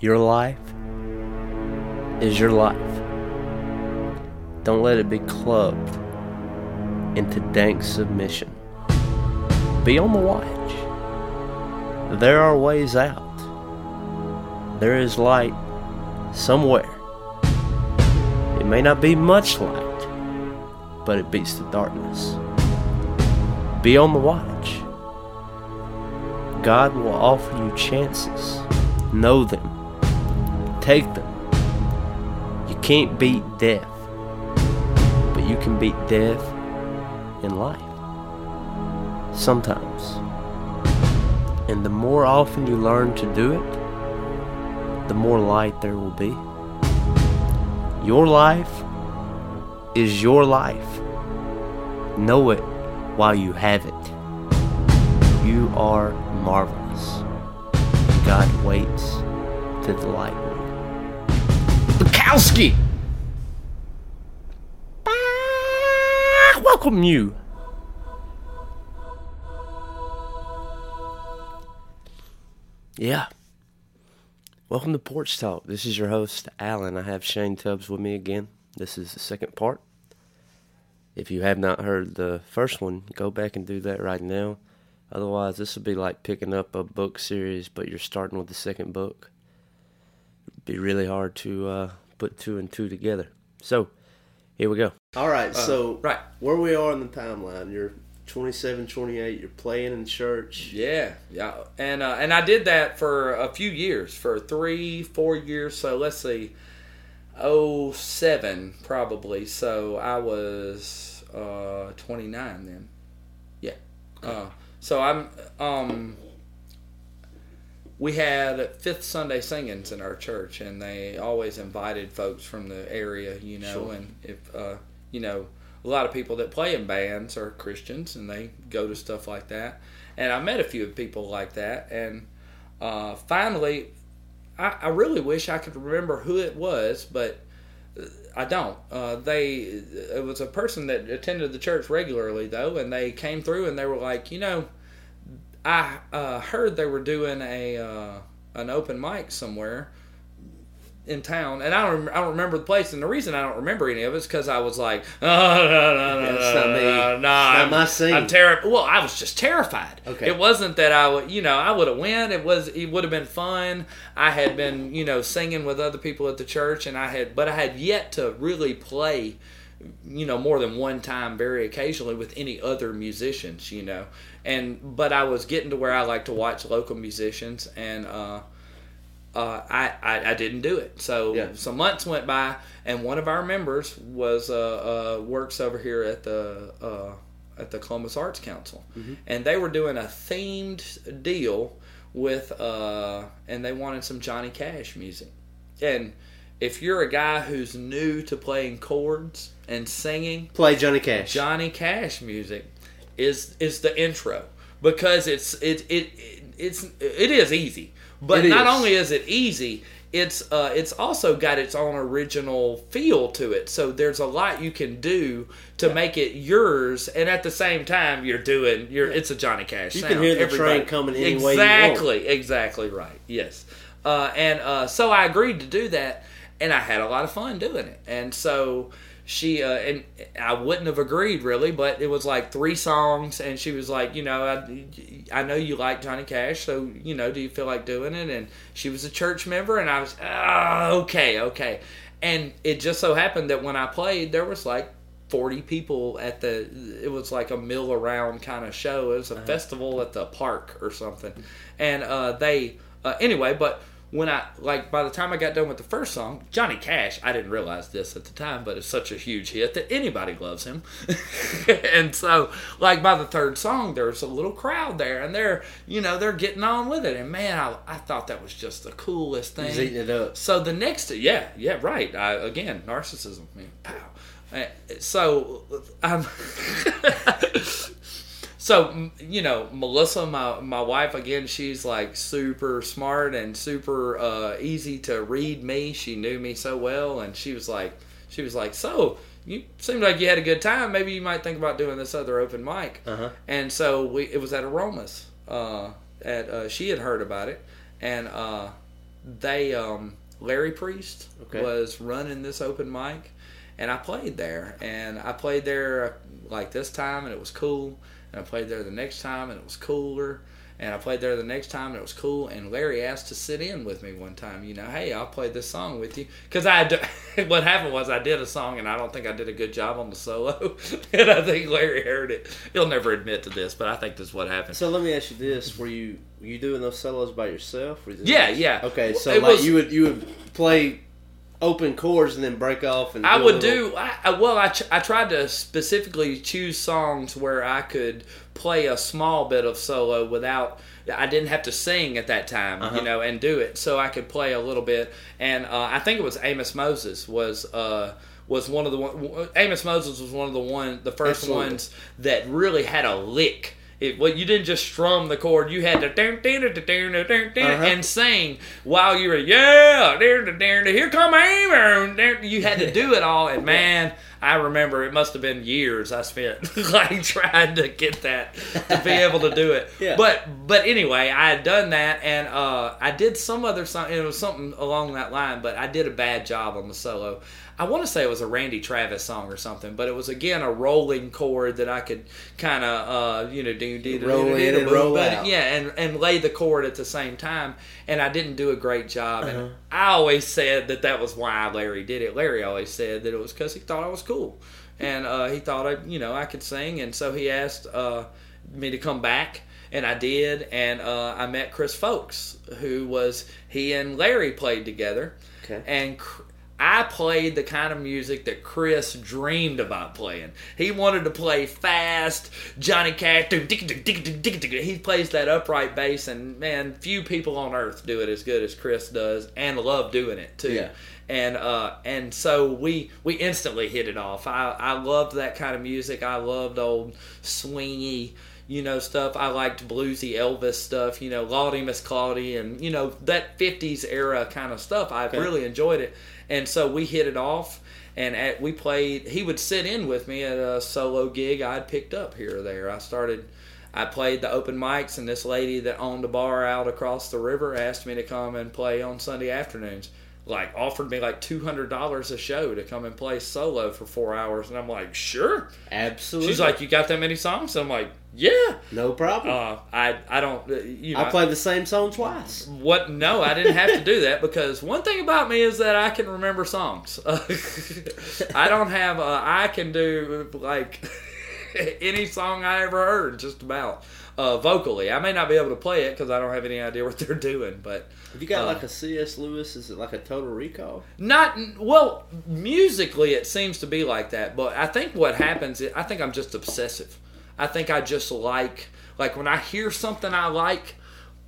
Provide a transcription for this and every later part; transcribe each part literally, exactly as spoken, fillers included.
Your life is your life. Don't let it be clubbed into dank submission. Be on the watch. There are ways out. There is light somewhere. It may not be much light, but it beats the darkness. Be on the watch. God will offer you chances. Know them. Take them. You can't beat death, but you can beat death in life. Sometimes. And the more often you learn to do it, the more light there will be. Your life is your life. Know it while you have it. You are marvelous. God waits to the light. Bukowski! Welcome you. Yeah. Welcome to Porch Talk. This is your host, Alan. I have Shane Tubbs with me again. This is the second part. If you have not heard the first one, go back and do that right now. Otherwise, this will be like picking up a book series, but you're starting with the second book. Be really hard to uh, put two and two together. So, here we go. All right, uh, so right. Where we are in the timeline, you're twenty-seven, twenty-eight, you're playing in church. Yeah, yeah, and uh, and I did that for a few years, for three, four years. So let's see, oh seven probably. So I was uh, twenty-nine then. Yeah. Uh, so I'm. Um, We had fifth Sunday singings in our church, and they always invited folks from the area, you know. Sure. And if uh, you know, a lot of people that play in bands are Christians, and they go to stuff like that. And I met a few people like that, and uh, finally, I, I really wish I could remember who it was, but I don't. Uh, they it was a person that attended the church regularly though, and they came through and they were like, you know. I uh, heard they were doing a uh, an open mic somewhere in town, and I don't rem- I don't remember the place. And the reason I don't remember any of it is because I was like, oh, no, no, no, that's no, not me. No, it's not I'm, my scene. I'm terrified. Well, I was just terrified. Okay. It wasn't that I would, you know, I would have went. It was, it would have been fun. I had been, you know, singing with other people at the church, and I had, but I had yet to really play, you know, more than one time, very occasionally with any other musicians, you know. And but I was getting to where I like to watch local musicians, and uh, uh, I, I I didn't do it. So yeah. Some months went by, and one of our members was uh, uh, works over here at the uh, at the Columbus Arts Council, mm-hmm. and they were doing a themed deal with, uh, and they wanted some Johnny Cash music. And if you're a guy who's new to playing chords and singing, play Johnny Cash. Johnny Cash music is is the intro, because it's it it it's it is easy. But not only is it easy, it's uh it's also got its own original feel to it. So there's a lot you can do to make it yours, and at the same time you're doing you're it's a Johnny Cash sound. You can hear the train coming any way you want. Exactly, exactly right. Yes, uh, and uh, so I agreed to do that. And I had a lot of fun doing it. And so she uh, and I wouldn't have agreed really, but it was like three songs, and she was like, you know, I, I know you like Johnny Cash, so you know, do you feel like doing it? And she was a church member, and I was oh, okay, okay. And it just so happened that when I played, there was like forty people at the. It was like a mill around kind of show. It was a uh-huh. festival at the park or something, and uh, they uh, anyway, but. When I, like, by the time I got done with the first song, Johnny Cash, I didn't realize this at the time, but it's such a huge hit that anybody loves him. And so, like, by the third song, there's a little crowd there, and they're, you know, they're getting on with it. And, man, I, I thought that was just the coolest thing. He's eating it up. So the next, yeah, yeah, right. I, again, narcissism. Man, pow. So, I'm... So, you know, Melissa, my, my wife, again, she's like super smart and super uh, easy to read me. She knew me so well, and she was like, she was like, so, you seemed like you had a good time. Maybe you might think about doing this other open mic. Uh-huh. And so we, it was at Aromas. Uh, at uh, she had heard about it, and uh, they, um, Larry Priest okay. was running this open mic, and I played there, and I played there like this time, and it was cool. And I played there the next time, and it was cooler. And I played there the next time, and it was cool. And Larry asked to sit in with me one time. You know, hey, I'll play this song with you. Because I, do- what happened was I did a song, and I don't think I did a good job on the solo. And I think Larry heard it. He'll never admit to this, but I think this is what happened. So let me ask you this: Were you were you doing those solos by yourself? Or yeah, those? yeah. Okay, so it like was, you would you would play open chords and then break off. And I do would do I, I, well. I ch- I tried to specifically choose songs where I could play a small bit of solo without. I didn't have to sing at that time, uh-huh. you know, and do it, so I could play a little bit. And uh, I think it was Amos Moses was uh, was one of the one, Amos Moses was one of the one the first Absolutely. ones that really had a lick. It, well, you didn't just strum the chord. You had to dun, dun, dun, dun, dun, dun, dun, dun, uh-huh. and sing while you were, yeah, dun, dun, dun, dun, here come Amos. You had to do it all. And, man, I remember it must have been years I spent like trying to get that to be able to do it. Yeah. But but anyway, I had done that, and uh, I did some other song. It was something along that line, but I did a bad job on the solo. I want to say it was a Randy Travis song or something, but it was, again, a rolling chord that I could kind of, uh, you know, do, do, do, roll do, do, do, in and roll out. Yeah, and, and lay the chord at the same time, and I didn't do a great job. Uh-huh. And I always said that that was why Larry did it. Larry always said that it was because he thought I was cool, and uh, he thought, I, you know, I could sing, and so he asked uh, me to come back. And I did, and uh, I met Chris Folks, who was, he and Larry played together. Okay. And I played the kind of music that Chris dreamed about playing. He wanted to play fast, Johnny Cash, he plays that upright bass, and man, few people on earth do it as good as Chris does, and love doing it too. Yeah. And uh, and so we we instantly hit it off. I, I loved that kind of music. I loved old swingy, you know, stuff. I liked bluesy Elvis stuff, you know, Laudie Miss Claudie, and, you know, that fifties era kind of stuff. I okay. really enjoyed it. And so we hit it off, and at, we played, he would sit in with me at a solo gig I'd picked up here or there. I started, I played the open mics, and this lady that owned a bar out across the river asked me to come and play on Sunday afternoons. Like, offered me like two hundred dollars a show to come and play solo for four hours. And I'm like, sure. Absolutely. She's like, you got that many songs? And I'm like, yeah. No problem. Uh, I I don't, you know. I played the same song twice. What? No, I didn't have to do that, because one thing about me is that I can remember songs. I don't have, a, I can do like any song I ever heard, just about. Uh, vocally, I may not be able to play it because I don't have any idea what they're doing. But have you got uh, like a C S Lewis? Is it like a Total Recall? Not well. Musically, it seems to be like that. But I think what happens is I think I'm just obsessive. I think I just like like when I hear something I like,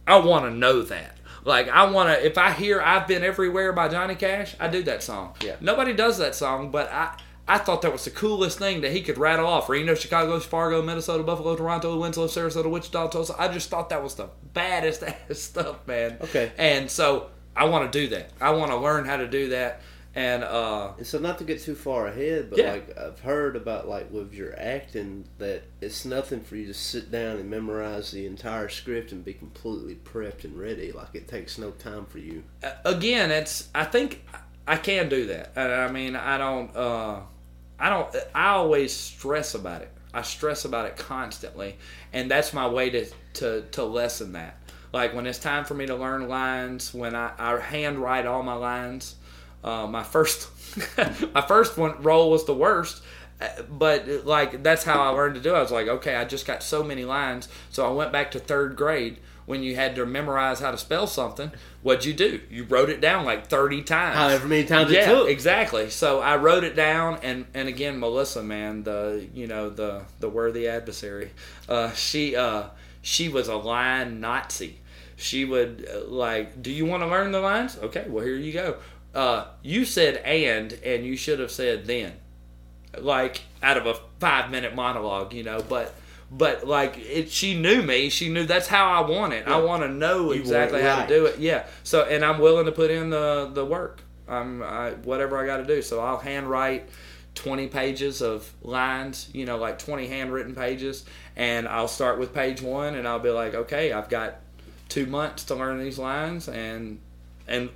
I want to know that. Like, I want to. If I hear "I've Been Everywhere" by Johnny Cash, I do that song. Yeah. Nobody does that song, but I. I thought that was the coolest thing that he could rattle off. Reno, Chicago, Fargo, Minnesota, Buffalo, Toronto, Winslow, Sarasota, Wichita, Tulsa. I just thought that was the baddest ass stuff, man. Okay. And so I want to do that. I want to learn how to do that. And uh, and so, not to get too far ahead, but yeah. like I've heard about like with your acting that it's nothing for you to sit down and memorize the entire script and be completely prepped and ready. Like, it takes no time for you. Uh, again, it's I think I can do that. I, I mean, I don't. Uh, I don't. I always stress about it. I stress about it constantly, and that's my way to to, to lessen that. Like when it's time for me to learn lines, when I, I handwrite all my lines. Uh, my first my first one roll was the worst, but like that's how I learned to do it. I was like, okay, I just got so many lines, so I went back to third grade when you had to memorize how to spell something. What'd you do? You wrote it down like thirty times. However many times yeah, it took. Exactly. So I wrote it down, and, and again, Melissa, man, the you know the the worthy adversary. Uh, she uh, she was a line Nazi. She would uh, like, do you want to learn the lines? Okay, well here you go. Uh, you said and, and you should have said then, like out of a five minute monologue, you know. But but like it, she knew me. She knew that's how I want it. Yeah. I want to know exactly how right. to do it. Yeah. So and I'm willing to put in the the work. I'm I, whatever I got to do. So I'll handwrite twenty pages of lines, you know, like twenty handwritten pages, and I'll start with page one, and I'll be like, okay, I've got two months to learn these lines, and and.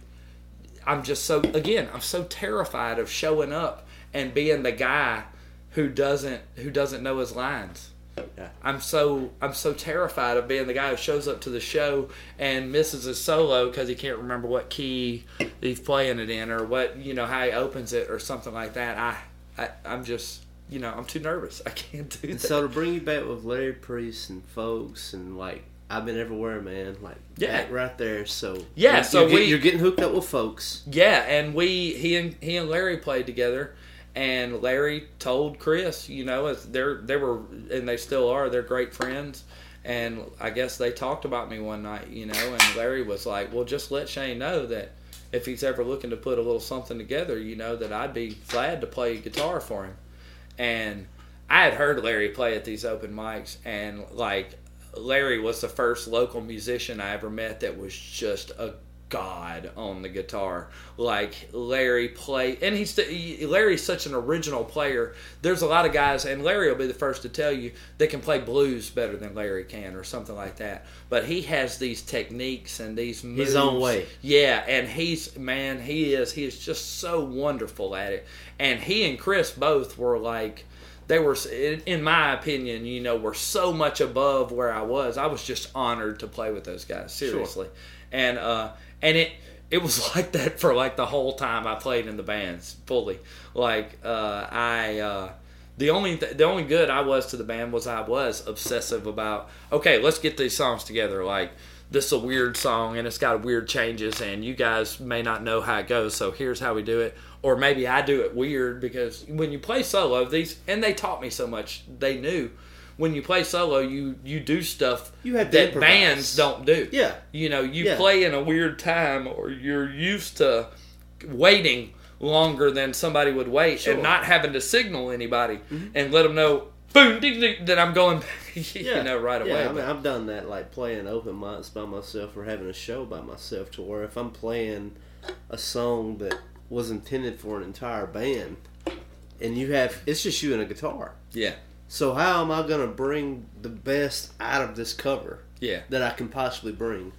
I'm just so, again, I'm so terrified of showing up and being the guy who doesn't who doesn't know his lines. Yeah. I'm so I'm so terrified of being the guy who shows up to the show and misses his solo because he can't remember what key he's playing it in or what, you know, how he opens it or something like that. I, I I'm just, you know, I'm too nervous. I can't do that. And so to bring you back with Larry Priest and Folks and like, I've been everywhere, man. Like yeah, right there. So yeah, so you're, we, getting, you're getting hooked up with Folks. Yeah, and we he and he and Larry played together, and Larry told Chris, you know, as they're they were and they still are, they're great friends. And I guess they talked about me one night, you know, and Larry was like, well, just let Shane know that if he's ever looking to put a little something together, you know, that I'd be glad to play guitar for him. And I had heard Larry play at these open mics, and like. Larry was the first local musician I ever met that was just a god on the guitar. Like Larry play, and he's Larry's such an original player. There's a lot of guys, and Larry will be the first to tell you they can play blues better than Larry can, or something like that. But he has these techniques and these moves. His own way. Yeah, and he's man, he is he is just so wonderful at it. And he and Chris both were like. They were, in my opinion, you know, were so much above where I was. I was just honored to play with those guys, seriously. Sure. And uh, and it it was like that for like the whole time I played in the bands fully. Like uh, I uh, the only th- the only good I was to the band was I was obsessive about. Okay, let's get these songs together. Like this is a weird song and it's got weird changes and you guys may not know how it goes. So here's how we do it. Or maybe I do it weird because when you play solo, these and they taught me so much. They knew when you play solo, you, you do stuff you have that improvise. Bands don't do. Yeah, you know, you yeah. play in a weird time, or you're used to waiting longer than somebody would wait, sure. and not having to signal anybody mm-hmm. and let them know, boom, ding, ding, that I'm going, you yeah. know, right away. Yeah, I mean, I've done that, like playing open mics by myself or having a show by myself, to where if I'm playing a song that was intended for an entire band, and you have it's just you and a guitar. Yeah. So how am I gonna bring the best out of this cover? Yeah. That I can possibly bring.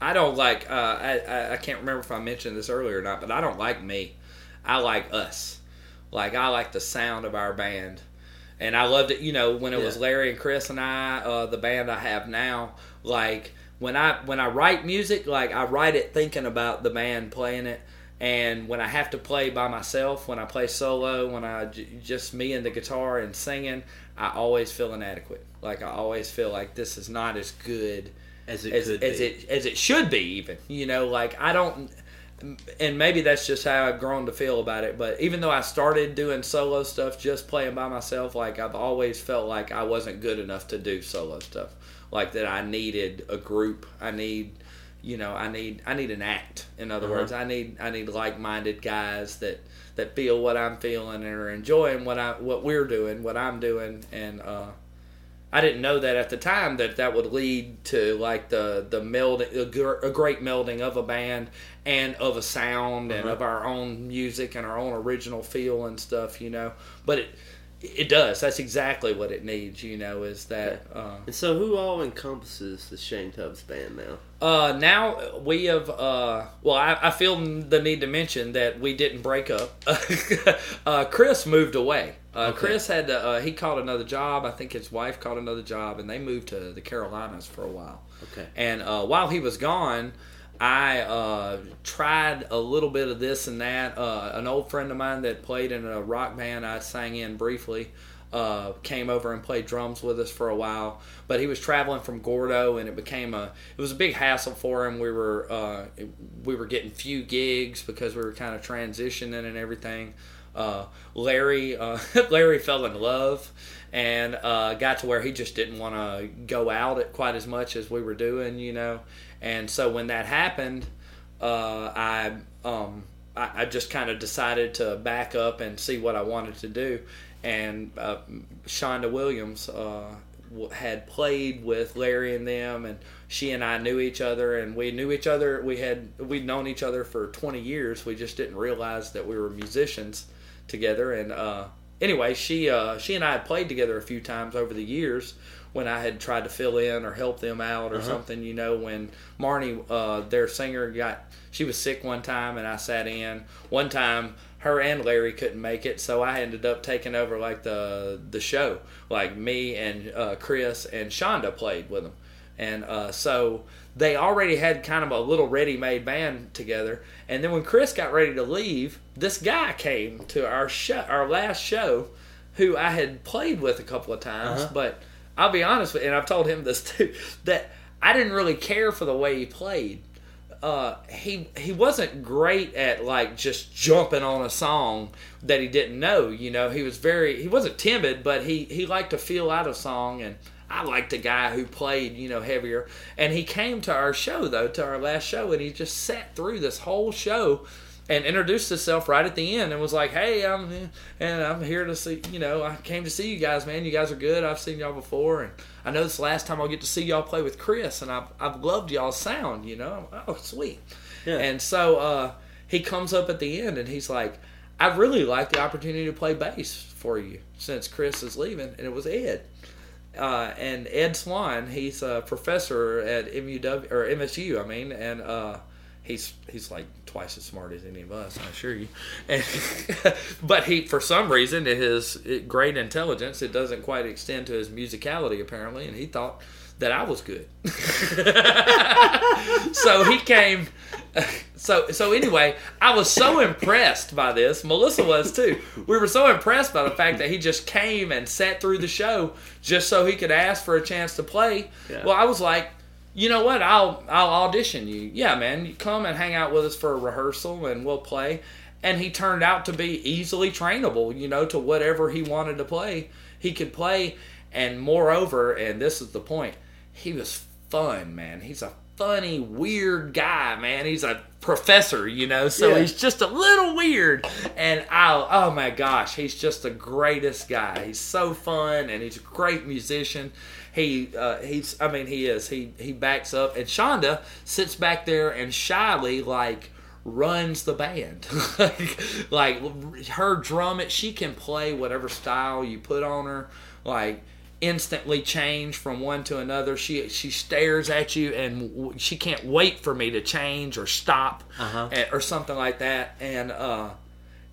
I don't like. Uh, I I can't remember if I mentioned this earlier or not, but I don't like me. I like us. Like I like the sound of our band, and I loved it. You know, when it yeah. was Larry and Chris and I, uh, the band I have now, like when I when I write music, like I write it thinking about the band playing it. And when I have to play by myself, when I play solo, when I j- just me and the guitar and singing, I always feel inadequate. Like I always feel like this is not as good as it as, could as be. it as it should be. Even you know, like I don't. And maybe that's just how I've grown to feel about it. But even though I started doing solo stuff, just playing by myself, like I've always felt like I wasn't good enough to do solo stuff. Like that, I needed a group. I need. You know, I need I need an act. In other uh-huh. words, I need I need like-minded guys that, that feel what I'm feeling and are enjoying what I what we're doing, what I'm doing. And uh, I didn't know that at the time that that would lead to like the the melding a great melding of a band and of a sound uh-huh. and of our own music and our own original feel and stuff. You know, but it, It does. That's exactly what it needs, you know, is that... Yeah. Uh, and so who all encompasses the Shane Tubbs band now? Uh, now we have... Uh, well, I, I feel the need to mention that we didn't break up. uh, Chris moved away. Uh, okay. Chris had... To, uh, he caught another job. I think his wife caught another job, and they moved to the Carolinas for a while. Okay. And uh, while he was gone... I uh, tried a little bit of this and that. Uh, an old friend of mine that played in a rock band I sang in briefly uh, came over and played drums with us for a while. But he was traveling from Gordo, and it became a it was a big hassle for him. We were uh, we were getting few gigs because we were kind of transitioning and everything. Uh, Larry uh, Larry fell in love and uh, got to where he just didn't want to go out quite as much as we were doing, you know. And so when that happened, uh, I, um, I I just kind of decided to back up and see what I wanted to do. And uh, Shonda Williams uh, had played with Larry and them, and she and I knew each other, and we knew each other. We had we'd known each other for twenty years. We just didn't realize that we were musicians together. And uh, anyway, she uh, she and I had played together a few times over the years. When I had tried to fill in or help them out or uh-huh. something, you know, when Marnie, uh, their singer, got, she was sick one time and I sat in. One time, her and Larry couldn't make it, so I ended up taking over, like, the the show. Like, me and uh, Chris and Shonda played with them. And uh, so they already had kind of a little ready-made band together. And then when Chris got ready to leave, this guy came to our show, our last show, who I had played with a couple of times, uh-huh. but... I'll be honest with you, and I've told him this too, that I didn't really care for the way he played. Uh, he he wasn't great at, like, just jumping on a song that he didn't know. You know, he was very he wasn't timid, but he, he liked to feel out a song, and I liked a guy who played, you know, heavier. And he came to our show though, to our last show, and he just sat through this whole show. And introduced himself right at the end and was like, "Hey, I'm and I'm here to see, you know, I came to see you guys, man. You guys are good. I've seen y'all before, and I know this last time I'll get to see y'all play with Chris, and I've I've loved y'all's sound, you know." I'm, oh, sweet. Yeah. And so uh, he comes up at the end and he's like, "I really like the opportunity to play bass for you since Chris is leaving," and it was Ed. Uh, and Ed Swan, he's a professor at M U W or M S U, I mean, and. Uh, He's he's like twice as smart as any of us, I assure you. And, but he, for some reason, his great intelligence, it doesn't quite extend to his musicality apparently, and he thought that I was good. so he came. So so anyway, I was so impressed by this. Melissa was too. We were so impressed by the fact that he just came and sat through the show just so he could ask for a chance to play. Yeah. Well, I was like, "You know what, I'll I'll audition you. Yeah, man, you come and hang out with us for a rehearsal and we'll play." And he turned out to be easily trainable, you know, to whatever he wanted to play. He could play, and moreover, and this is the point, he was fun, man. He's a funny, weird guy, man. He's a professor, you know, so yeah. He's just a little weird. And I'll, oh my gosh, he's just the greatest guy. He's so fun, and he's a great musician. He, uh, he's, I mean, he is. He he backs up. And Shonda sits back there and shyly, like, runs the band. like, like, her drum, she can play whatever style you put on her, like, instantly change from one to another. She she stares at you, and w- she can't wait for me to change or stop uh-huh. at, or something like that. And, uh...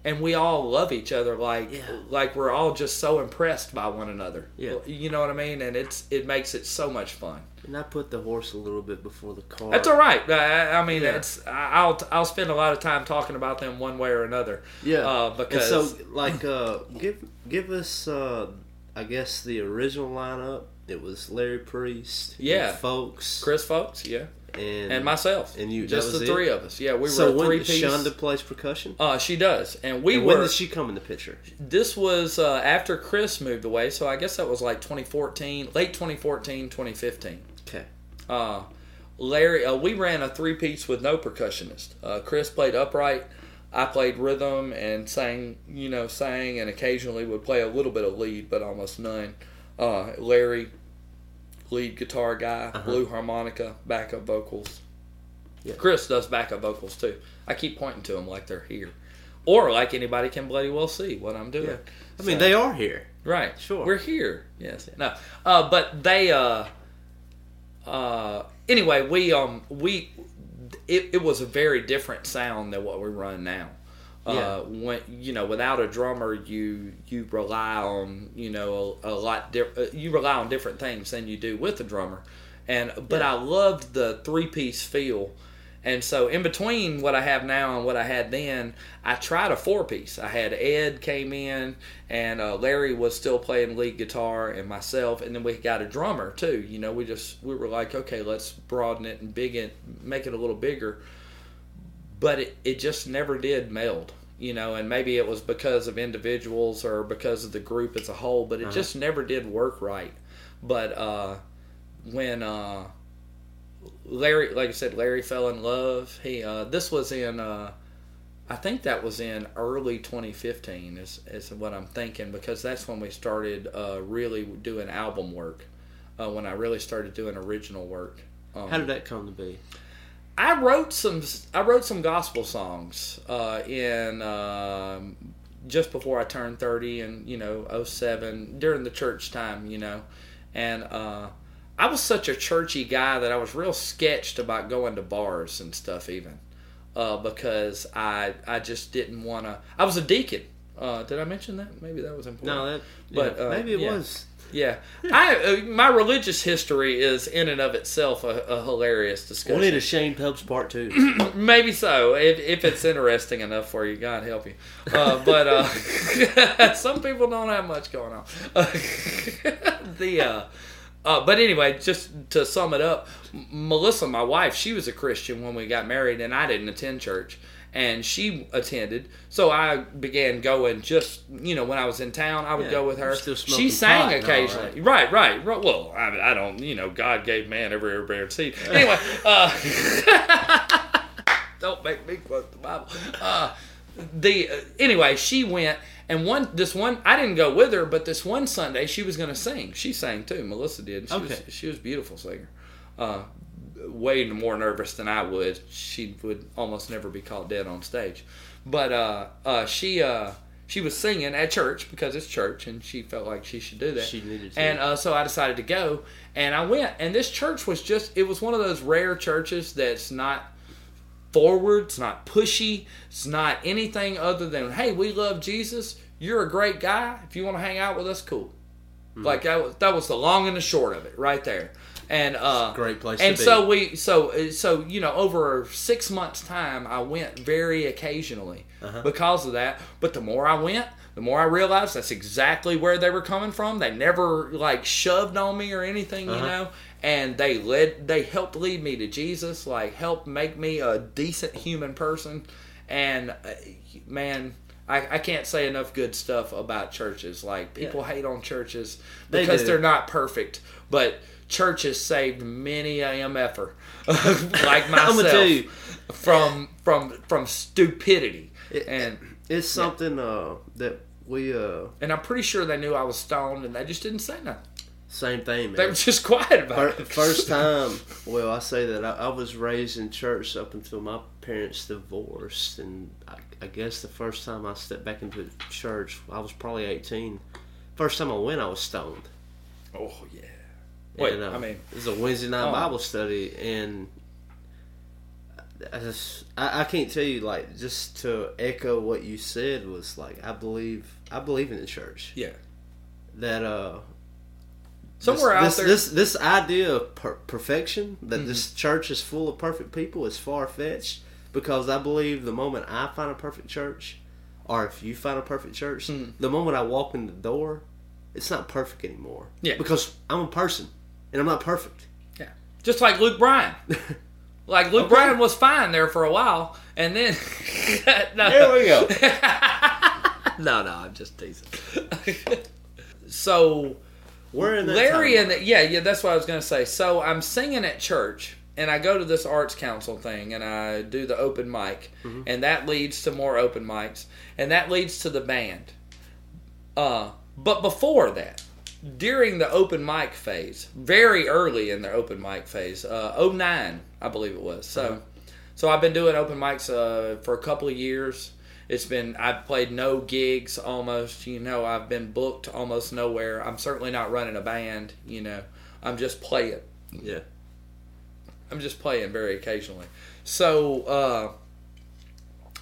And we all love each other, like yeah. like we're all just so impressed by one another. Yeah. You know what I mean? And it's it makes it so much fun. And I put the horse a little bit before the cart. That's all right. I, I mean, yeah. it's I'll I'll spend a lot of time talking about them one way or another. Yeah. Uh, because and so like uh, give give us uh, I guess the original lineup. It was Larry Priest. Yeah. Folks. Chris Folks. Yeah. And, and myself, and you, just the it? three of us. Yeah, we so were a three piece. So when Shonda plays percussion, uh, she does, and we and were. When did she come in the picture? This was uh, after Chris moved away, so I guess that was like twenty fourteen, late twenty fourteen, twenty fifteen. Okay. Uh, Larry, uh, we ran a three piece with no percussionist. Uh, Chris played upright, I played rhythm and sang, you know, sang, and occasionally would play a little bit of lead, but almost none. Uh, Larry. Lead guitar guy, uh-huh. blue harmonica, backup vocals. Yeah. Chris does backup vocals too. I keep pointing to them like they're here. Or like anybody can bloody well see what I'm doing. Yeah. I mean, so, they are here. Right. Sure. We're here. Yes. No. Uh, but they... Uh, uh, anyway, we... um we it, it was a very different sound than what we run now. Yeah. Uh, when you know, without a drummer, you you rely on you know a, a lot different. You rely on different things than you do with a drummer, and but yeah. I loved the three piece feel, and so in between what I have now and what I had then, I tried a four piece. I had Ed came in, and uh, Larry was still playing lead guitar, and myself, and then we got a drummer too. You know, we just we were like, okay, let's broaden it and big it, make it a little bigger. But it, it just never did meld, you know, and maybe it was because of individuals or because of the group as a whole, but it uh-huh. just never did work right. But uh, when uh, Larry, like I said, Larry fell in love, he uh, this was in, uh, I think that was in early twenty fifteen is, is what I'm thinking, because that's when we started uh, really doing album work, uh, when I really started doing original work. Um, How did that come to be? I wrote some I wrote some gospel songs uh, in uh, just before I turned thirty and you know oh seven during the church time, you know, and uh, I was such a churchy guy that I was real sketched about going to bars and stuff even uh, because I I just didn't want to. I was a deacon. Uh, did I mention that? Maybe that was important. No, that but yeah, uh, maybe it yeah. was. Yeah, I uh, my religious history is in and of itself a, a hilarious discussion. We'll need a Shane Tubbs part two. Maybe so, if if it's interesting enough for you. God help you. Uh, but uh, some people don't have much going on. Uh, the uh, uh, but anyway, just to sum it up, Melissa, my wife, she was a Christian when we got married, and I didn't attend church. And she attended, so I began going just, you know, when I was in town, I would yeah, go with her. Still she sang occasionally. All, right? right, right. Well, I, I don't, you know, God gave man every herb and seed. Anyway, uh, don't make me quote the Bible. Uh, the uh, Anyway, she went, and one this one, I didn't go with her, but this one Sunday, she was going to sing. She sang too, Melissa did. She, okay. was, she was a beautiful singer. Uh way more nervous than I would. She would almost never be caught dead on stage. But uh, uh, she uh, she was singing at church because it's church and she felt like she should do that. She needed to. And uh, so I decided to go and I went. And this church was just, it was one of those rare churches that's not forward, it's not pushy, it's not anything other than, hey, we love Jesus, you're a great guy, if you want to hang out with us, cool. Mm-hmm. Like that was, that was the long and the short of it right there. And uh, it's a great place to be. And so we, so so you know, over six months' time, I went very occasionally uh-huh. because of that. But the more I went, the more I realized that's exactly where they were coming from. They never like shoved on me or anything, uh-huh. you know. And they led, they helped lead me to Jesus, like helped make me a decent human person. And uh, man. I, I can't say enough good stuff about churches. Like, people yeah. hate on churches because they they're not perfect. But churches saved many a M F-er, like myself, from from from stupidity. It, and It's something yeah. uh, that we... Uh, and I'm pretty sure they knew I was stoned, and they just didn't say nothing. Same thing, man. They were just quiet about first, it. First time, well, I say that I, I was raised in church up until my parents divorced, and... I, I guess the first time I stepped back into church, I was probably eighteen. First time I went, I was stoned. Oh, yeah. Wait, and, uh, I mean... It was a Wednesday night oh. Bible study, and I just... I, I can't tell you, like, just to echo what you said was, like, I believe... I believe in the church. Yeah. That, uh... Somewhere this, out this, there... This, this idea of per- perfection, that mm-hmm. this church is full of perfect people, is far-fetched. Because I believe the moment I find a perfect church, or if you find a perfect church, mm. the moment I walk in the door, it's not perfect anymore. Yeah. Because I'm a person, and I'm not perfect. Yeah. Just like Luke Bryan. Like Luke okay. Bryan was fine there for a while, and then... no. There we go. no, no, I'm just teasing. so, we're in that Larry and... The, yeah, yeah, that's what I was going to say. So, I'm singing at church... And I go to this arts council thing, and I do the open mic, mm-hmm. and that leads to more open mics, and that leads to the band. Uh, but before that, during the open mic phase, very early in the open mic phase, uh, oh nine, I believe it was. So, mm-hmm. so I've been doing open mics uh, for a couple of years, It's been, I've played no gigs almost, you know, I've been booked almost nowhere. I'm certainly not running a band, you know. I'm just playing. Yeah. I'm just playing very occasionally. So, uh,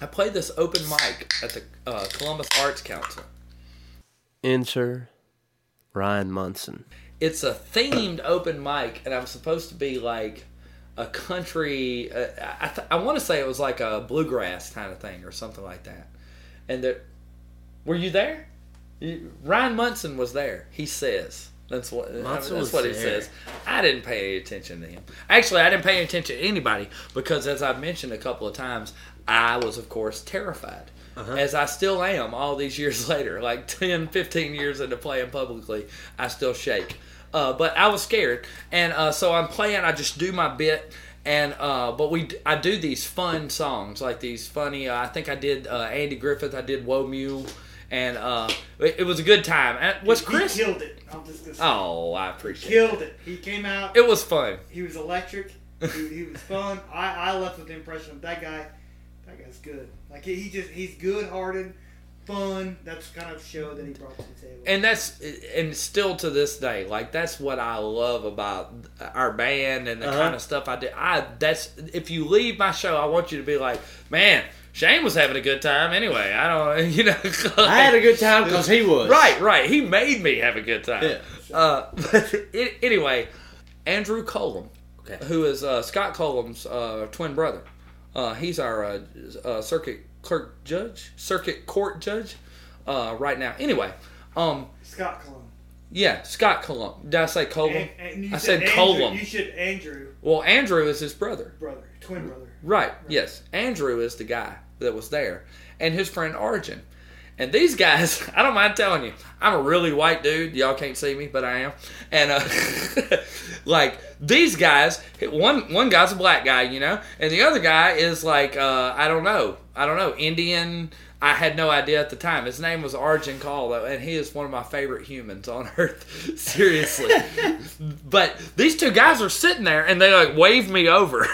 I played this open mic at the uh, Columbus Arts Council. Enter Ryan Munson. It's a themed open mic, and I'm supposed to be like a country, uh, I, th- I want to say it was like a bluegrass kind of thing or something like that. And there, were you there? You, Ryan Munson was there, he says. That's what Munson I mean, that's what there. He says. I didn't pay any attention to him. Actually, I didn't pay any attention to anybody because, as I've mentioned a couple of times, I was, of course, terrified. Uh-huh. As I still am all these years later, like ten, fifteen years into playing publicly, I still shake. Uh, but I was scared, and uh, so I'm playing. I just do my bit, and uh, but we I do these fun songs, like these funny. Uh, I think I did uh, Andy Griffith. I did Woe Mule, and uh, it, it was a good time. And was Chris he killed it? I'm just gonna say. Oh, I appreciate. He killed it. it. He came out. It was fun. He was electric. he, he was fun. I, I left with the impression of that guy. That guy's good. Like he, he just he's good-hearted. Fun. That's the kind of show that he brought to the table. And that's and still to this day, like that's what I love about our band and the uh-huh. kind of stuff I do. I that's if you leave my show, I want you to be like, man, Shane was having a good time anyway. I don't, you know. Like, I had a good time because he was right, right. He made me have a good time. Yeah. Sure. Uh, but it, anyway, Andrew Colom, okay. who is uh, Scott Colom's uh, twin brother, uh, he's our uh, uh, circuit. Clerk judge, circuit court judge, uh, right now. Anyway, um, Scott Colom. Yeah, Scott Colom. Did I say Colom? I said, said Colom. You should Andrew. Well, Andrew is his brother. Brother, twin brother. Right. right. Yes, Andrew is the guy that was there, and his friend Arjun. And these guys, I don't mind telling you, I'm a really white dude. Y'all can't see me, but I am. And, uh, like, these guys, one one guy's a black guy, you know? And the other guy is, like, uh, I don't know. I don't know. Indian. I had no idea at the time. His name was Arjun Khal, though, and he is one of my favorite humans on Earth. Seriously. But these two guys are sitting there, and they, like, wave me over.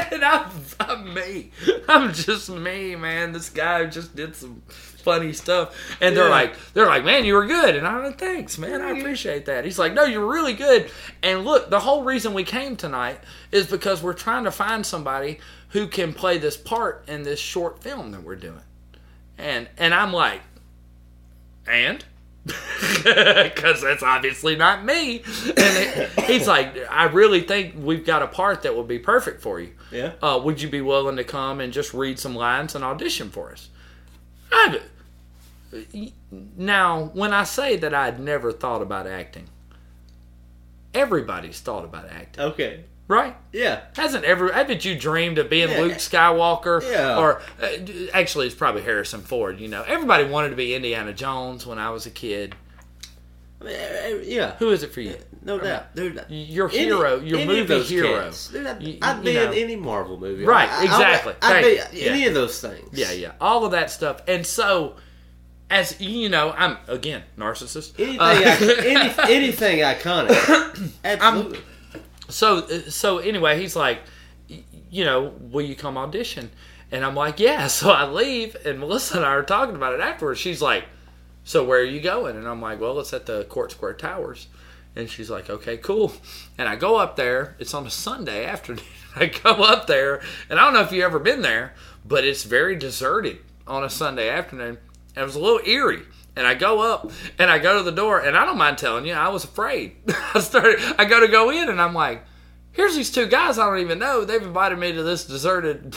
And I'm, I'm me. I'm just me, man. This guy just did some funny stuff, and yeah. they're like, they're like, man, you were good, and I'm like, thanks, man, I appreciate that. He's like, no, you're really good, and look, the whole reason we came tonight is because we're trying to find somebody who can play this part in this short film that we're doing, and and I'm like, and because that's obviously not me, and he, he's like, I really think we've got a part that would be perfect for you. Yeah, uh, would you be willing to come and just read some lines and audition for us? I. Now, when I say that I'd never thought about acting, everybody's thought about acting. Okay. Right? Yeah. Hasn't every? I bet you dreamed of being yeah. Luke Skywalker. Yeah. Or, uh, actually, it's probably Harrison Ford, you know. Everybody wanted to be Indiana Jones when I was a kid. I mean, yeah. Who is it for you? No doubt. I mean, your hero, any, your any movie hero. Not, you, I'd be you know. in any Marvel movie. Right, I, exactly. I, I'd Thank be you. any yeah. of those things. Yeah, yeah. All of that stuff. And so... As you know, I'm again narcissist. Anything, uh, any, anything iconic. Absolutely. I'm, so, so anyway, he's like, you know, will you come audition? And I'm like, yeah. So I leave, and Melissa and I are talking about it afterwards. She's like, so where are you going? And I'm like, well, it's at the Court Square Towers. And she's like, okay, cool. And I go up there. It's on a Sunday afternoon. I go up there, and I don't know if you've ever been there, but it's very deserted on a Sunday afternoon. And it was a little eerie. And I go up, and I go to the door, and I don't mind telling you, I was afraid. I started. I go to go in, and I'm like, here's these two guys I don't even know. They've invited me to this deserted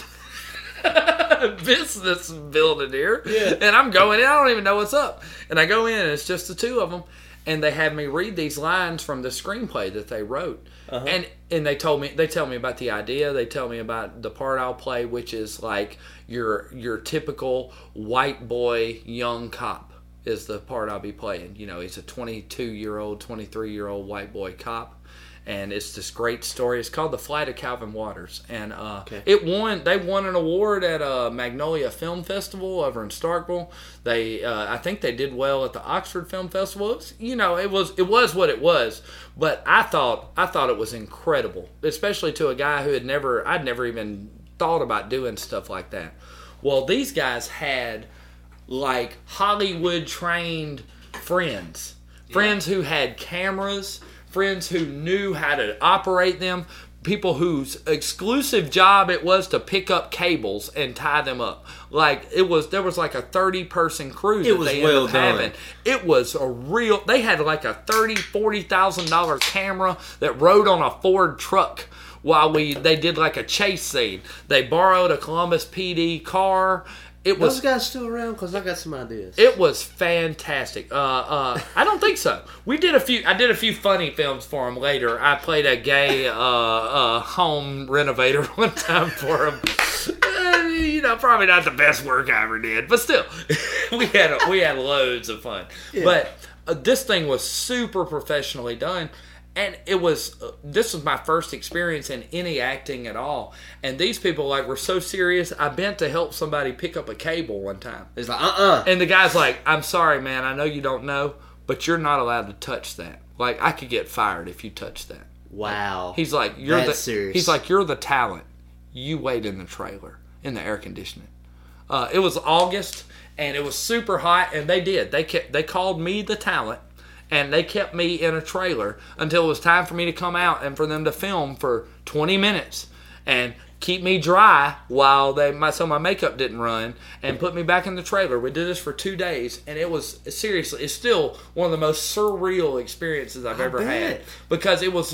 business building here. Yeah. And I'm going in. I don't even know what's up. And I go in, and it's just the two of them. And they have me read these lines from the screenplay that they wrote. Uh-huh. And and they told me they tell me about the idea. They tell me about the part I'll play, which is like your your typical white boy young cop is the part I'll be playing. You know, he's a twenty-two-year-old, twenty-three-year-old white boy cop, and it's this great story. It's called The Flight of Calvin Waters, and uh, okay. it won. They won an award at a Magnolia Film Festival over in Starkville. They, uh, I think, they did well at the Oxford Film Festival. It's, you know, it was it was what it was. But I thought I thought it was incredible, especially to a guy who had never I'd never even thought about doing stuff like that. Well, these guys had like Hollywood trained friends, yeah. friends who had cameras, friends who knew how to operate them, people whose exclusive job it was to pick up cables and tie them up. Like, it was, there was like a thirty person crew that they ended up having. It was a real, they had like a thirty thousand, forty thousand dollar camera that rode on a Ford truck while we, they did like a chase scene. They borrowed a Columbus P D car. It was, those guys still around? Because I got some ideas. It was fantastic. Uh, uh, I don't think so. We did a few. I did a few funny films for them later. I played a gay uh, uh, home renovator one time for them. Uh, you know, probably not the best work I ever did, but still, we had a, we had loads of fun. Yeah. But uh, this thing was super professionally done. And it was, uh, this was my first experience in any acting at all. And these people, like, were so serious. I bent to help somebody pick up a cable one time. It's like, uh-uh. And the guy's like, I'm sorry, man. I know you don't know, but you're not allowed to touch that. Like, I could get fired if you touch that. Wow. Like, he's like, you're That's the, serious. He's like, you're the talent. You wait in the trailer, in the air conditioning. Uh, it was August, and it was super hot, and they did. They kept, they called me the talent. And they kept me in a trailer until it was time for me to come out and for them to film for twenty minutes and keep me dry while they my so my makeup didn't run and put me back in the trailer. We did this for two days, and it was seriously, it's still one of the most surreal experiences I've I ever bet. had, because it was,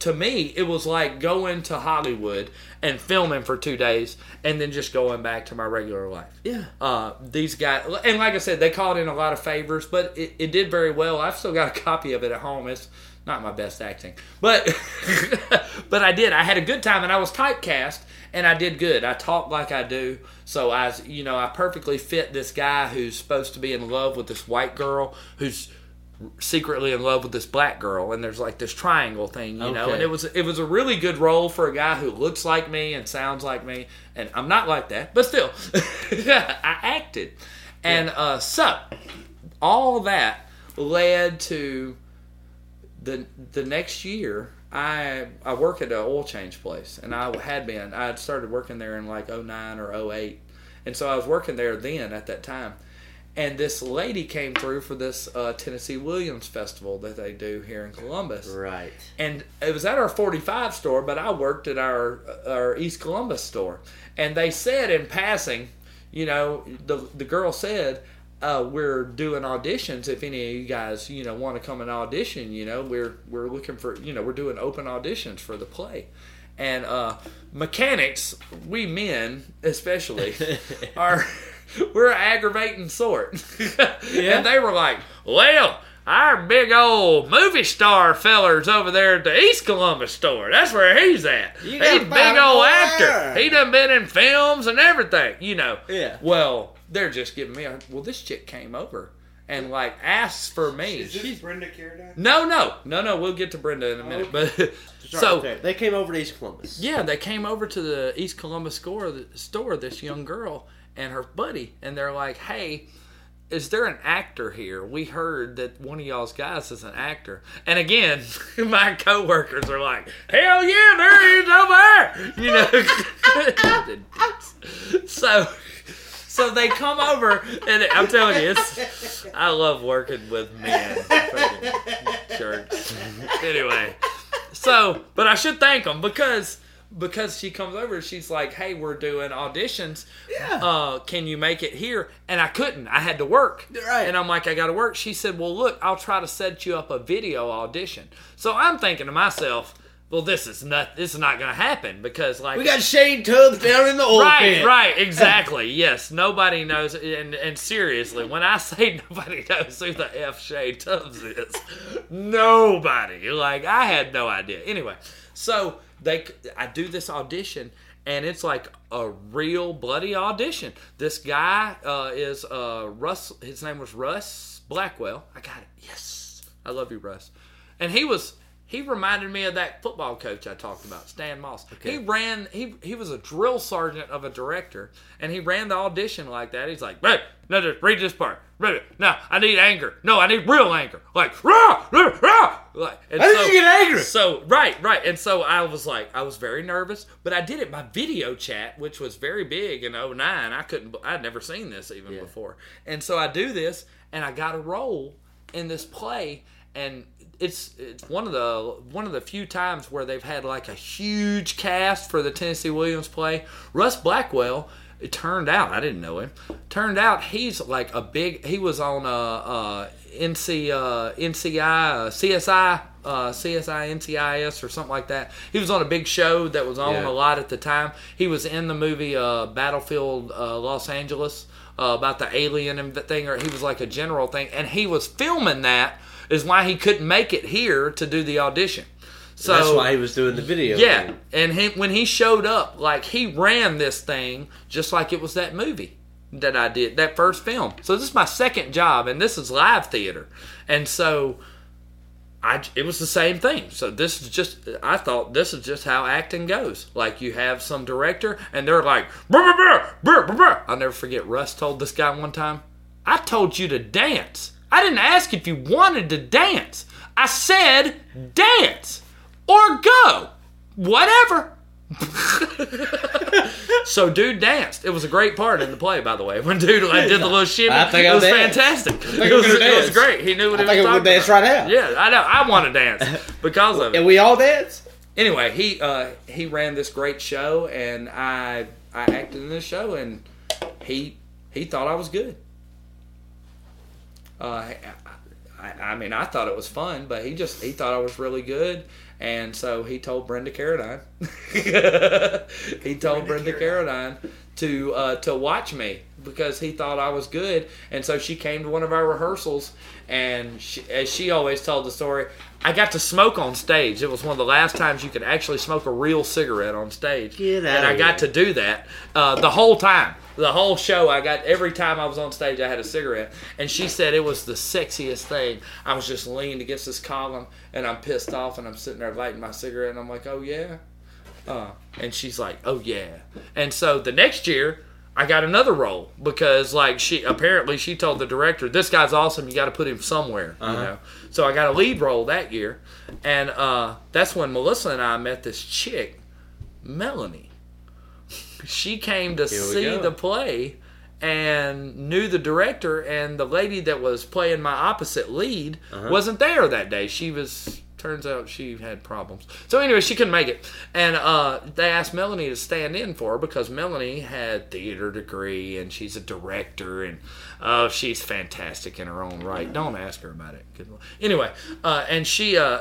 to me, it was like going to Hollywood and filming for two days and then just going back to my regular life. Yeah. Uh, these guys, and like I said, they called in a lot of favors, but it, it did very well. I've still got a copy of it at home. It's not my best acting, but but I did. I had a good time, and I was typecast, and I did good. I talked like I do, so I, you know, I perfectly fit this guy who's supposed to be in love with this white girl who's secretly in love with this black girl, and there's like this triangle thing, you okay. know. And it was it was a really good role for a guy who looks like me and sounds like me, and I'm not like that, but still, I acted, and yeah. uh, so all that led to. The the next year, I I work at an oil change place, and I had been. I had started working there in like oh nine or oh eight, and so I was working there then at that time. And this lady came through for this uh, Tennessee Williams Festival that they do here in Columbus. Right. And it was at our forty-five store, but I worked at our our East Columbus store. And they said in passing, you know, the the girl said, Uh, we're doing auditions. If any of you guys, you know, want to come and audition, you know, we're we're looking for, you know, we're doing open auditions for the play. And uh, mechanics, we men especially, are we're an aggravating sort. Yeah. And they were like, well, our big old movie star feller's over there at the East Columbus store. That's where he's at. He's a big old actor. He done been in films and everything, you know. Yeah. Well, they're just giving me a, well, this chick came over and, like, asks for me. Is this She's, Brenda Carradine? No, no. No, no, we'll get to Brenda in a minute. Oh, okay. But so they came over to East Columbus. Yeah, they came over to the East Columbus store, store, this young girl and her buddy, and they're like, hey, is there an actor here? We heard that one of y'all's guys is an actor. And again, my coworkers are like, hell yeah, there he is over there. You know? So... So they come over, and I'm telling you, it's, I love working with men. Jerks. Anyway, so, but I should thank them because because she comes over, she's like, hey, we're doing auditions. Yeah. Uh, can you make it here? And I couldn't. I had to work. Right. And I'm like, I got to work. She said, well, look, I'll try to set you up a video audition. So I'm thinking to myself, well, this is not this is not going to happen because, like, we got Shane Tubbs down in the old right, pit. Right, exactly. Yes, nobody knows, and and seriously, when I say nobody knows who the F Shane Tubbs is, nobody. Like, I had no idea. Anyway, so they, I do this audition, and it's like a real bloody audition. This guy uh, is uh, Russ. His name was Russ Blackwell. I got it. Yes, I love you, Russ. And he was. He reminded me of that football coach I talked about, Stan Moss. Okay. He ran, he he was a drill sergeant of a director, and he ran the audition like that. He's like, hey, no, just read this part. Read it. No, I need anger. No, I need real anger. Like, rah, rah, rah. Like, and I so, didn't get angry. So, right, right. And so I was like, I was very nervous, but I did it by video chat, which was very big in oh nine. I couldn't, I'd never seen this even yeah. before. And so I do this, and I got a role in this play, and it's it's one of the one of the few times where they've had like a huge cast for the Tennessee Williams play. Russ Blackwell, it turned out, I didn't know him, turned out he's like a big, he was on uh, uh, N C, uh, N C I, uh, C S I, uh, C S I, N C I S or something like that. He was on a big show that was on yeah. a lot at the time. He was in the movie uh, Battlefield uh, Los Angeles uh, about the alien and thing, or he was like a general thing, and he was filming that, is why he couldn't make it here to do the audition. So that's why he was doing the video. Yeah, thing. And he, when he showed up, like he ran this thing just like it was that movie that I did, that first film. So this is my second job, and this is live theater. And so I, it was the same thing. So this is just, I thought this is just how acting goes. Like you have some director, and they're like, burr, burr, burr, burr, burr. I'll never forget, Russ told this guy one time, I told you to dance. I didn't ask if you wanted to dance. I said dance. Or go. Whatever. So dude danced. It was a great part in the play, by the way. When dude like, did the little shimmy, I think it was dance. Fantastic. I think it, was, it dance. was great. He knew what I it was. I think I'm going to dance right now. Yeah, I know. I want to dance because of it. And we all dance? Anyway, he uh, he ran this great show, and I I acted in this show, and he he thought I was good. Uh, I, I mean, I thought it was fun, but he just, he thought I was really good. And so he told Brenda Carradine, he told Brenda, Brenda Carradine to uh, to watch me because he thought I was good. And so she came to one of our rehearsals, and she, as she always told the story, I got to smoke on stage. It was one of the last times you could actually smoke a real cigarette on stage. Get out and I got to do that uh, the whole time. The whole show, I got, every time I was on stage, I had a cigarette. And she said it was the sexiest thing. I was just leaned against this column, and I'm pissed off, and I'm sitting there lighting my cigarette, and I'm like, oh, yeah. Uh, and she's like, oh, yeah. And so the next year, I got another role because, like, she apparently she told the director, this guy's awesome, you got to put him somewhere, uh-huh. you know. So I got a lead role that year. And uh, that's when Melissa and I met this chick, Melanie. She came to see go. the play and knew the director, and the lady that was playing my opposite lead uh-huh. wasn't there that day. She was, turns out she had problems. So anyway, she couldn't make it. And uh, they asked Melanie to stand in for her because Melanie had theater degree, and she's a director, and oh, uh, she's fantastic in her own right. Don't ask her about it. Good anyway, uh, and she uh,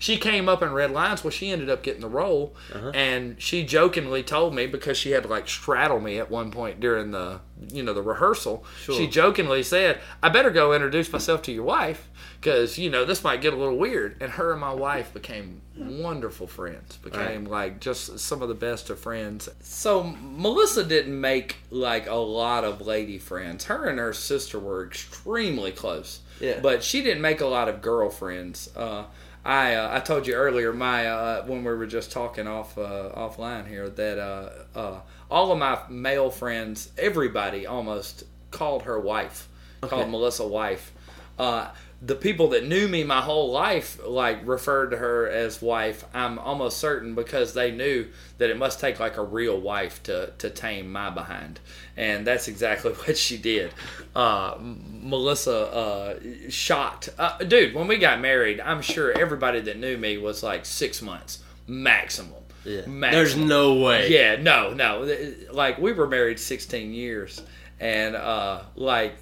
she came up in red lines. Well, she ended up getting the role, uh-huh. and she jokingly told me because she had to like straddle me at one point during the you know the rehearsal. Sure. She jokingly said, "I better go introduce myself to your wife because you know this might get a little weird." And her and my wife became wonderful friends. Became right. like just some of the best of friends. So Melissa didn't make like a lot of lady friends. Her Her and her sister were extremely close, yeah. but she didn't make a lot of girlfriends. Uh, I uh, I told you earlier, my uh, when we were just talking off uh, offline here, that uh, uh, all of my male friends, everybody almost called her wife, okay. called Melissa wife. Uh, the people that knew me my whole life like referred to her as wife. I'm almost certain because they knew that it must take like a real wife to, to tame my behind, and that's exactly what she did. Uh, Melissa uh, shot, uh, dude. When we got married, I'm sure everybody that knew me was like six months maximum. Yeah. maximum. There's no way. Yeah, no, no. Like we were married sixteen years, and uh, like.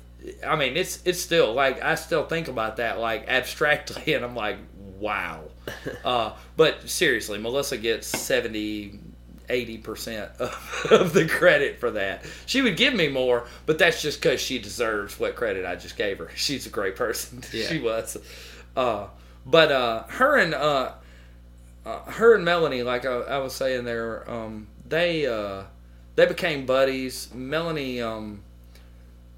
I mean, it's it's still, like, I still think about that, like, abstractly, and I'm like, wow. Uh, but seriously, Melissa gets seventy, eighty percent of, of the credit for that. She would give me more, but that's just because she deserves what credit I just gave her. She's a great person. Yeah. She was. Uh, but uh, her and uh, uh, her and Melanie, like I, I was saying there, um, they, uh, they became buddies. Melanie... Um,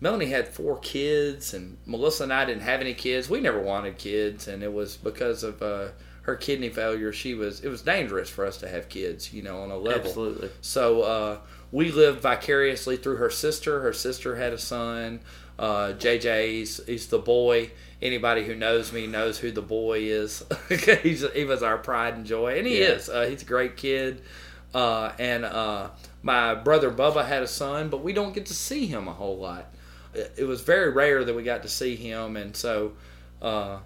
Melanie had four kids, and Melissa and I didn't have any kids. We never wanted kids, and it was because of uh, her kidney failure. She was it was dangerous for us to have kids, you know, on a level. Absolutely. So uh, we lived vicariously through her sister. Her sister had a son. Uh, J J's, he's the boy. Anybody who knows me knows who the boy is. he's, he was our pride and joy, and he yeah. is. Uh, he's a great kid. Uh, and uh, my brother Bubba had a son, but we don't get to see him a whole lot. It was very rare that we got to see him, and so uh,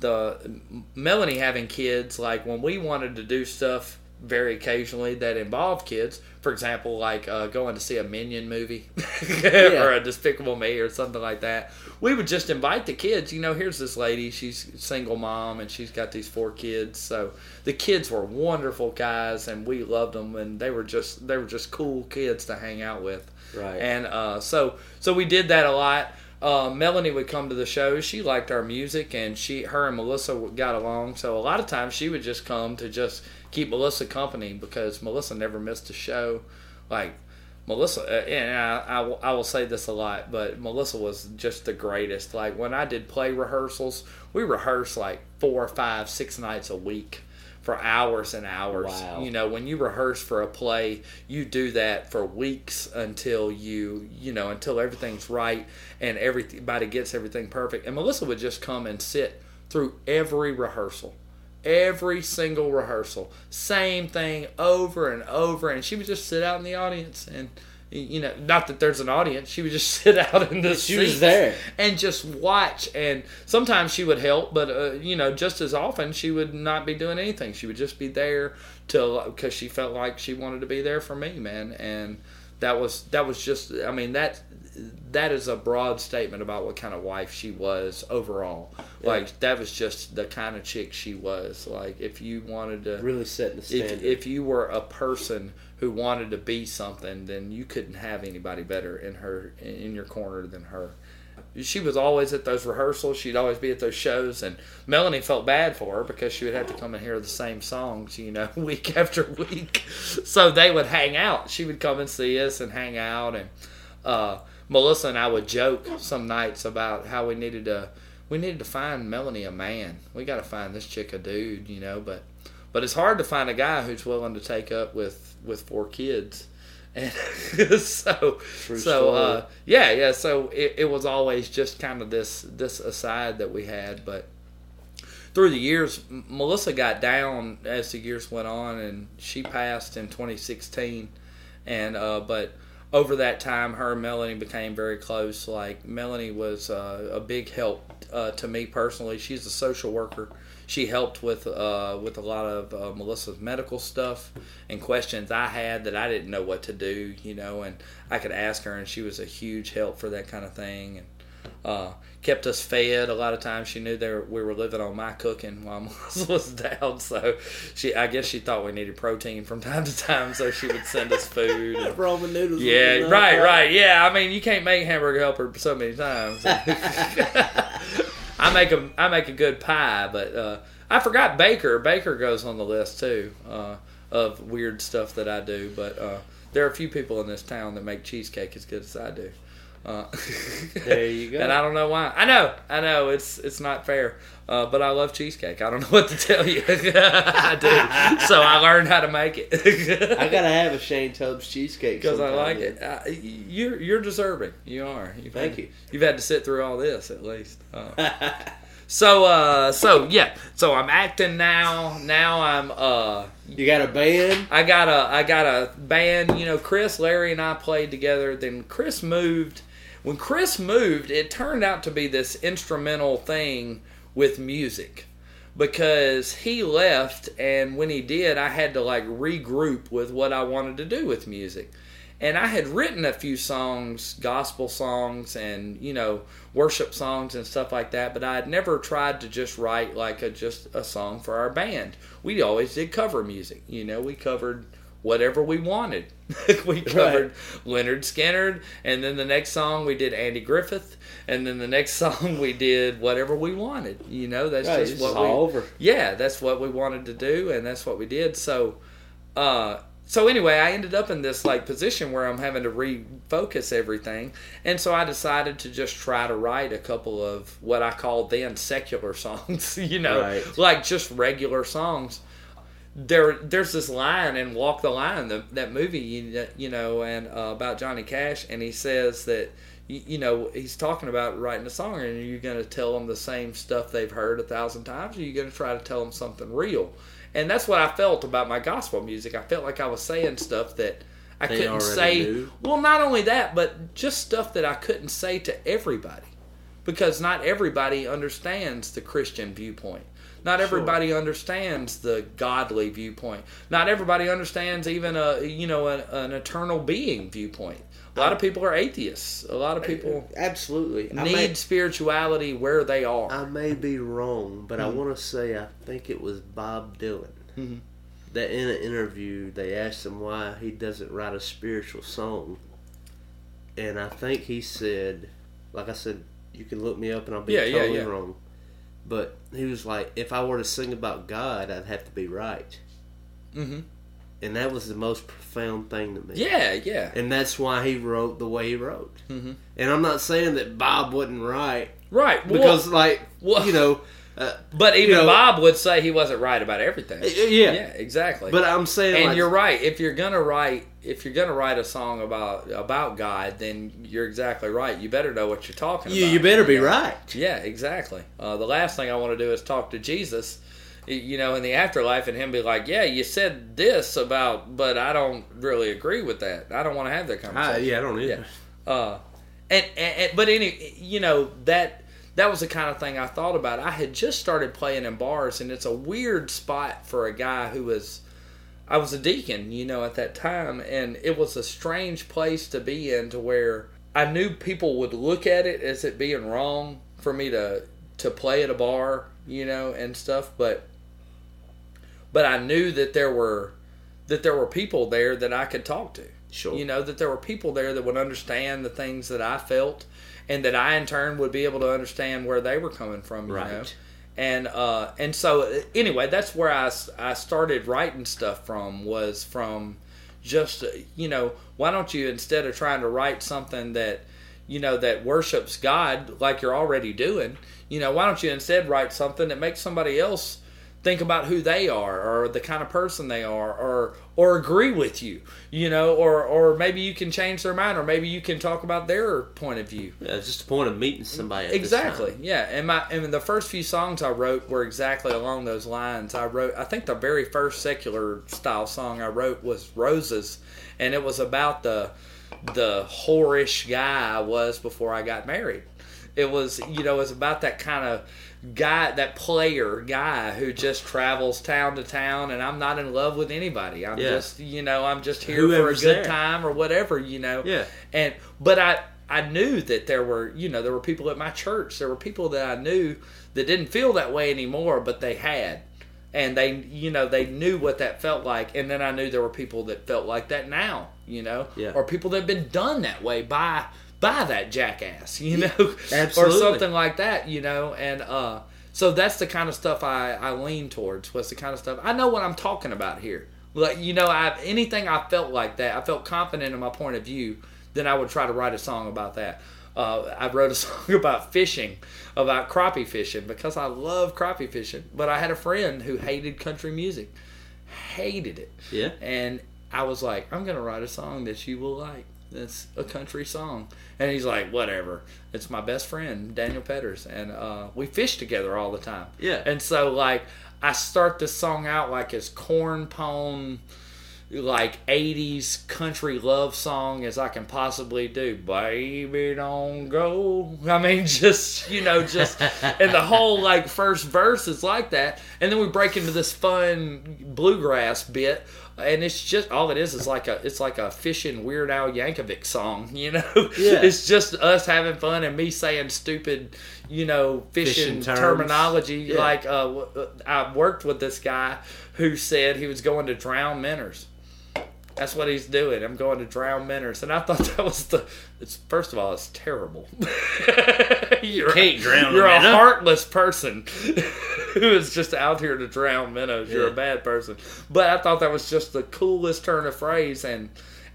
the Melanie having kids, like when we wanted to do stuff very occasionally that involved kids, for example, like uh, going to see a Minion movie yeah. or a Despicable Me or something like that, we would just invite the kids. You know, here's this lady, she's a single mom, and she's got these four kids. So the kids were wonderful guys, and we loved them, and they were just they were just cool kids to hang out with. Right. And uh, so so we did that a lot. Uh, Melanie would come to the show. She liked our music, and she, her and Melissa got along. So a lot of times she would just come to just keep Melissa company, because Melissa never missed a show. Like Melissa, and I, I, I will say this a lot, but Melissa was just the greatest. Like when I did play rehearsals, we rehearsed like four or five, six nights a week for hours and hours. Wow. You know, when you rehearse for a play, you do that for weeks until you, you know, until everything's right and everybody gets everything perfect. And Melissa would just come and sit through every rehearsal. Every single rehearsal, same thing over and over, and she would just sit out in the audience, and you know, not that there's an audience, she would just sit out in the she was there and just watch. And sometimes she would help, but uh, you know, just as often she would not be doing anything. She would just be there till, because she felt like she wanted to be there for me, man. And that was that was just, I mean, that that is a broad statement about what kind of wife she was overall. Like, yeah. that was just the kind of chick she was. Like, if you wanted to... Really set the standard. If, if you were a person who wanted to be something, then you couldn't have anybody better in her, in your corner than her. She was always at those rehearsals. She'd always be at those shows. And Melanie felt bad for her because she would have to come and hear the same songs, you know, week after week. So they would hang out. She would come and see us and hang out. And uh, Melissa and I would joke some nights about how we needed to... We needed to find Melanie a man. We got to find this chick a dude, you know. But but it's hard to find a guy who's willing to take up with, with four kids. And so, True so uh, yeah, yeah. So it, it was always just kind of this this aside that we had. But through the years, Melissa got down as the years went on, and she passed in twenty sixteen. And uh, but. Over that time, her and Melanie became very close. Like, Melanie was uh, a big help uh, to me personally. She's a social worker. She helped with uh, with a lot of uh, Melissa's medical stuff and questions I had that I didn't know what to do, you know, and I could ask her, and she was a huge help for that kind of thing. And uh, kept us fed a lot of times. She knew there we were living on my cooking while Melissa was down, so she I guess she thought we needed protein from time to time, so she would send us food and ramen noodles. Yeah, right, right, right. Yeah, I mean, you can't make hamburger helper so many times. I make a I make a good pie, but uh, I forgot Baker. Baker goes on the list too uh, of weird stuff that I do. But uh, there are a few people in this town that make cheesecake as good as I do. Uh, there you go. And I don't know why. I know, I know. It's it's not fair. Uh, but I love cheesecake. I don't know what to tell you. I do. So I learned how to make it. I gotta have a Shane Tubbs cheesecake because I like then. it. I, you're you're deserving. You are. You've Thank had, you. You've had to sit through all this at least. Uh, so uh, so yeah. So I'm acting now. Now I'm. Uh, You got a band? I got a I got a band. You know, Chris, Larry, and I played together. Then Chris moved. When Chris moved, it turned out to be this instrumental thing with music, because he left, and when he did, I had to like regroup with what I wanted to do with music. And I had written a few songs, gospel songs and, you know, worship songs and stuff like that, but I had never tried to just write like a just a song for our band. We always did cover music, you know, we covered whatever we wanted. We covered right. Leonard Skinner, and then the next song we did Andy Griffith, and then the next song we did whatever we wanted. You know, that's right, just what we all over. Yeah, that's what we wanted to do, and that's what we did. So uh so anyway, I ended up in this like position where I'm having to refocus everything, and so I decided to just try to write a couple of what I called then secular songs, you know, right. like just regular songs. there there's this line in Walk the Line, the, that movie, you, you know, and uh, about Johnny Cash, and he says that, you, you know, he's talking about writing a song, and are you going to tell them the same stuff they've heard a thousand times, or are you going to try to tell them something real? And that's what I felt about my gospel music. I felt like I was saying stuff that I they couldn't say. Knew. Well, not only that, but just stuff that I couldn't say to everybody, because not everybody understands the Christian viewpoint. Not everybody sure. understands the godly viewpoint. Not everybody understands even a you know an, an eternal being viewpoint. A lot I, of people are atheists. A lot of people absolutely need may, spirituality where they are. I may be wrong, but mm-hmm. I want to say I think it was Bob Dylan mm-hmm. that in an interview they asked him why he doesn't write a spiritual song, and I think he said, like I said, you can look me up and I'll be yeah, totally yeah, yeah. wrong. But he was like, if I were to sing about God, I'd have to be right. Mm-hmm. And that was the most profound thing to me. Yeah, yeah. And that's why he wrote the way he wrote. Mm-hmm. And I'm not saying that Bob wasn't right. Right. Because, well, like, well, you know... Uh, but even you know, Bob would say he wasn't right about everything. Yeah. Yeah, exactly. But I'm saying... And like, you're right. If you're going to write if you're gonna write a song about about God, then you're exactly right. You better know what you're talking you, about. You better be right. Yeah, exactly. Uh, the last thing I want to do is talk to Jesus, you know, in the afterlife, and him be like, yeah, you said this about, but I don't really agree with that. I don't want to have that conversation. I, yeah, I don't either. Yeah. Uh, and, and, and, but anyway, you know, that... That was the kind of thing I thought about. I had just started playing in bars, and it's a weird spot for a guy who was... I was a deacon, you know, at that time, and it was a strange place to be in, to where I knew people would look at it as it being wrong for me to to play at a bar, you know, and stuff, but but I knew that there were that there were people there that I could talk to. Sure. You know, that there were people there that would understand the things that I felt, and that I in turn would be able to understand where they were coming from, you right. know. And uh, and so anyway, that's where I, I started writing stuff from, was from just, you know, why don't you, instead of trying to write something that, you know, that worships God like you're already doing, you know, why don't you instead write something that makes somebody else think about who they are, or the kind of person they are, or or agree with you, you know, or or maybe you can change their mind, or maybe you can talk about their point of view. Yeah, it's just the point of meeting somebody at exactly. this time. Yeah, and my and the first few songs I wrote were exactly along those lines. I wrote, I think the very first secular style song I wrote was Roses, and it was about the the whorish guy I was before I got married. It was, you know, it was about that kind of guy, that player guy who just travels town to town, and I'm not in love with anybody. I'm yeah. just, you know, I'm just here Whoever's for a good there. time or whatever, you know. Yeah. And but I, I knew that there were, you know, there were people at my church. There were people that I knew that didn't feel that way anymore, but they had, and they, you know, they knew what that felt like. And then I knew there were people that felt like that now, you know, yeah. or people that have been done that way by. Buy that jackass, you know, yeah, or something like that, you know, and uh, so that's the kind of stuff I, I lean towards, was the kind of stuff, I know what I'm talking about here, like, you know, I anything I felt like that, I felt confident in my point of view, then I would try to write a song about that. Uh, I wrote a song about fishing, about crappie fishing, because I love crappie fishing, but I had a friend who hated country music, hated it, yeah, and I was like, I'm going to write a song that you will like. It's a country song. And he's like, whatever. It's my best friend, Daniel Petters. And uh, we fish together all the time. Yeah. And so, like, I start this song out like as corn pone, like, eighties country love song as I can possibly do. Baby, don't go. I mean, just, you know, just... and the whole, like, first verse is like that. And then we break into this fun bluegrass bit. And it's just, all it is is like a, it's like a fishing Weird Al Yankovic song, you know? Yeah. It's just us having fun and me saying stupid, you know, fishing, fishing terminology. Yeah. Like, uh, I worked with this guy who said he was going to drown minnows. That's what he's doing. I'm going to drown minnows. And I thought that was the, it's, first of all, it's terrible. You're, you can't drown You're a minnow. Heartless person who is just out here to drown minnows. Yeah. You're a bad person. But I thought that was just the coolest turn of phrase. And,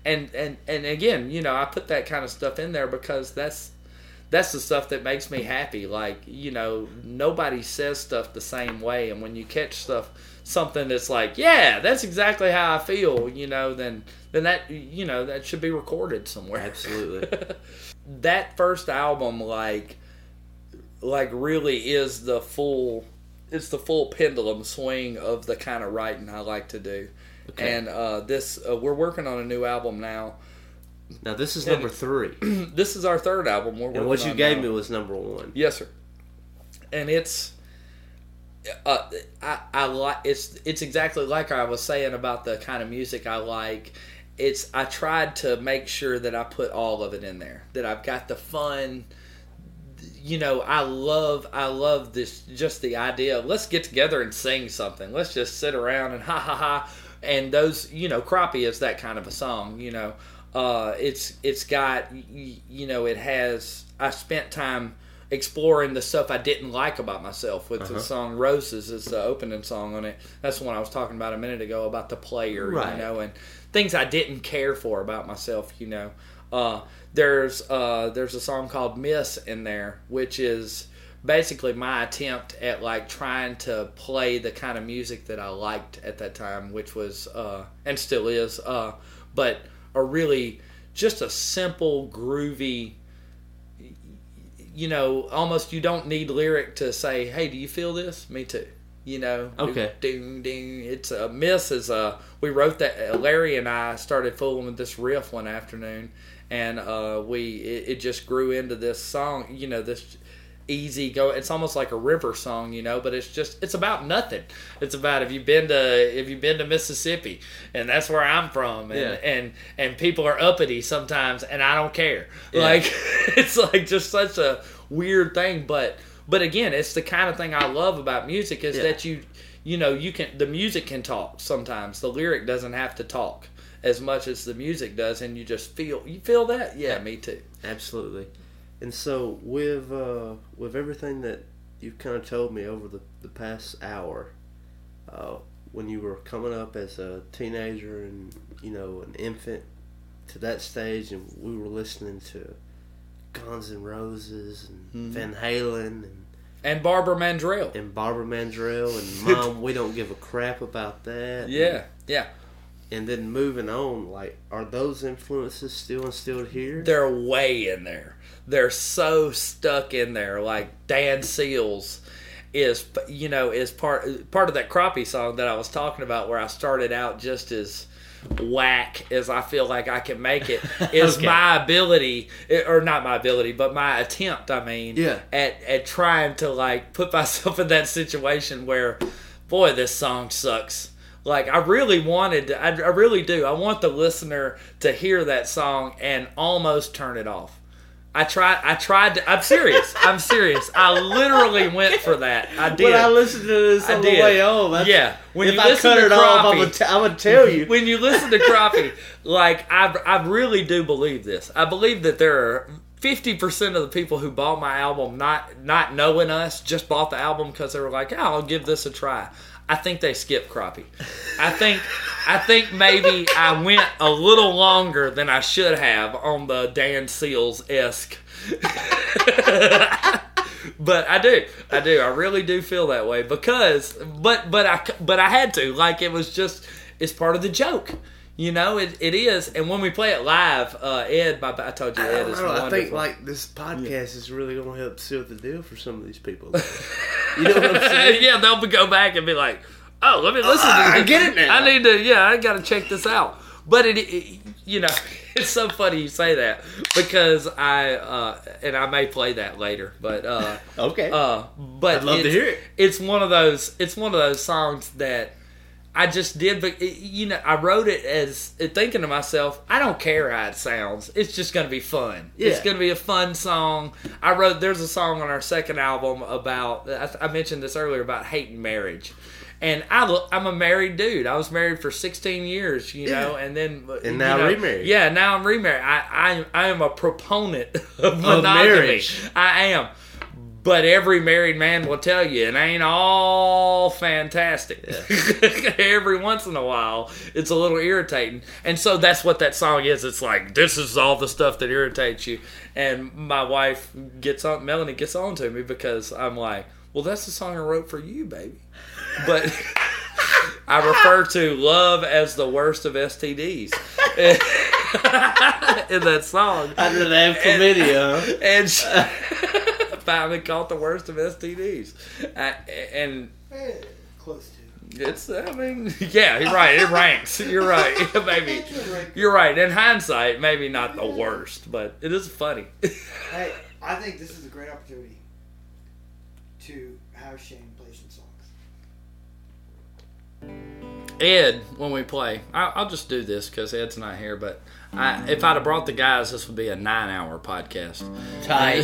and, and, and again, you know, I put that kind of stuff in there because that's, that's the stuff that makes me happy. Like, you know, nobody says stuff the same way, and when you catch stuff, something that's like, yeah, that's exactly how I feel, you know, then then that, you know, that should be recorded somewhere. Absolutely. That first album, like, like really is the full, it's the full pendulum swing of the kind of writing I like to do. Okay. And uh, this, uh, we're working on a new album now. Now this is number three. This is our third album. We're and what you gave now. me was number one. Yes, sir. And it's, uh, I, I like it's it's exactly like I was saying about the kind of music I like. It's I tried to make sure that I put all of it in there. That I've got the fun. You know, I love I love this. Just the idea of let's get together and sing something. Let's just sit around and ha ha ha. And those, you know, Crappie is that kind of a song. You know. Uh, it's it's got, you know, it has, I spent time exploring the stuff I didn't like about myself with uh-huh. the song Roses is the opening song on it. That's the one I was talking about a minute ago about the player, right. you know, and things I didn't care for about myself, you know. Uh, there's uh, there's a song called Miss in there, which is basically my attempt at, like, trying to play the kind of music that I liked at that time, which was, uh, and still is, uh, but... are really just a simple, groovy, you know, almost you don't need lyric to say, hey, do you feel this? Me too. You know? Okay. Ding, ding. It's a Miss is a, we wrote that, Larry and I started fooling with this riff one afternoon, and uh, we, it, it just grew into this song, you know, this easy go, it's almost like a river song, you know, but it's just, it's about nothing. It's about if you've been to if you've been to Mississippi, and that's where I'm from, and yeah. and, and people are uppity sometimes, and I don't care. Yeah. Like, it's like just such a weird thing, but but again, it's the kind of thing I love about music is yeah. that you you know, you can, the music can talk sometimes. The lyric doesn't have to talk as much as the music does, and you just feel you feel that? Yeah, yeah. me too. Absolutely. And so with uh, with everything that you've kind of told me over the, the past hour, uh, when you were coming up as a teenager and, you know, an infant to that stage, and we were listening to Guns N' Roses and mm-hmm. Van Halen and and Barbara Mandrell and Barbara Mandrell and Mom, We Don't Give a Crap About That. Yeah, and, yeah. And then moving on, like, are those influences still instilled here? They're way in there. They're so stuck in there. Like, Dan Seals is, you know, is part part of that Crappie song that I was talking about where I started out just as whack as I feel like I can make it. Is okay. my ability, or not my ability, but my attempt, I mean, yeah. at, at trying to, like, put myself in that situation where, boy, this song sucks. Like, I really wanted to, I, I really do. I want the listener to hear that song and almost turn it off. I tried, I tried to, I'm serious, I'm serious. I literally went for that. I did. When I listened to this on the way home, I, yeah. When if you I listen cut to it Crappie, off, I'm gonna, t- I'm gonna tell you. When you listen to Crappie, like, I, I really do believe this. I believe that there are fifty percent of the people who bought my album, not, not knowing us, just bought the album because they were like, oh, I'll give this a try. I think they skipped Crappie. I think I think maybe I went a little longer than I should have on the Dan Seals-esque. But I do. I do. I really do feel that way because but but I but I had to. Like, it was just, it's part of the joke. You know, it it is. And when we play it live, uh, Ed, my, I told you Ed is wonderful. I think, like, this podcast yeah. is really going to help seal the deal for some of these people. You know what I'm saying? Yeah, they'll go back and be like, oh, let me listen uh, to this. I get it now. I need to, yeah, I got to check this out. But, it, it, you know, it's so funny you say that because I, uh, and I may play that later, but. Uh, okay. Uh, but I'd love to hear it. It's one of those, it's one of those songs that. I just did, but, you know, I wrote it as thinking to myself, I don't care how it sounds. It's just going to be fun. Yeah. It's going to be a fun song. I wrote, there's a song on our second album about, I mentioned this earlier, about hating marriage. And I, I'm a married dude. I was married for sixteen years, you know, yeah. and then... And now you know, remarried. Yeah, now I'm remarried. I, I, I am a proponent of monogamy. Of marriage. I am. But every married man will tell you, it ain't all fantastic. Yeah. Every once in a while, it's a little irritating. And so that's what that song is. It's like, this is all the stuff that irritates you. And my wife gets on, Melanie gets on to me because I'm like, well, that's the song I wrote for you, baby. But I refer to love as the worst of S T Ds. In that song. I didn't have chlamydia. And she... finally caught the worst of S T Ds. I, and hey, close to it's I mean yeah you're right it ranks you're right maybe you're right in hindsight maybe not the worst, but it is funny. Hey, I think this is a great opportunity to have Shane play some songs. Ed, when we play, I, I'll just do this because Ed's not here, but I, if I'd have brought the guys, this would be a nine-hour podcast. Tight.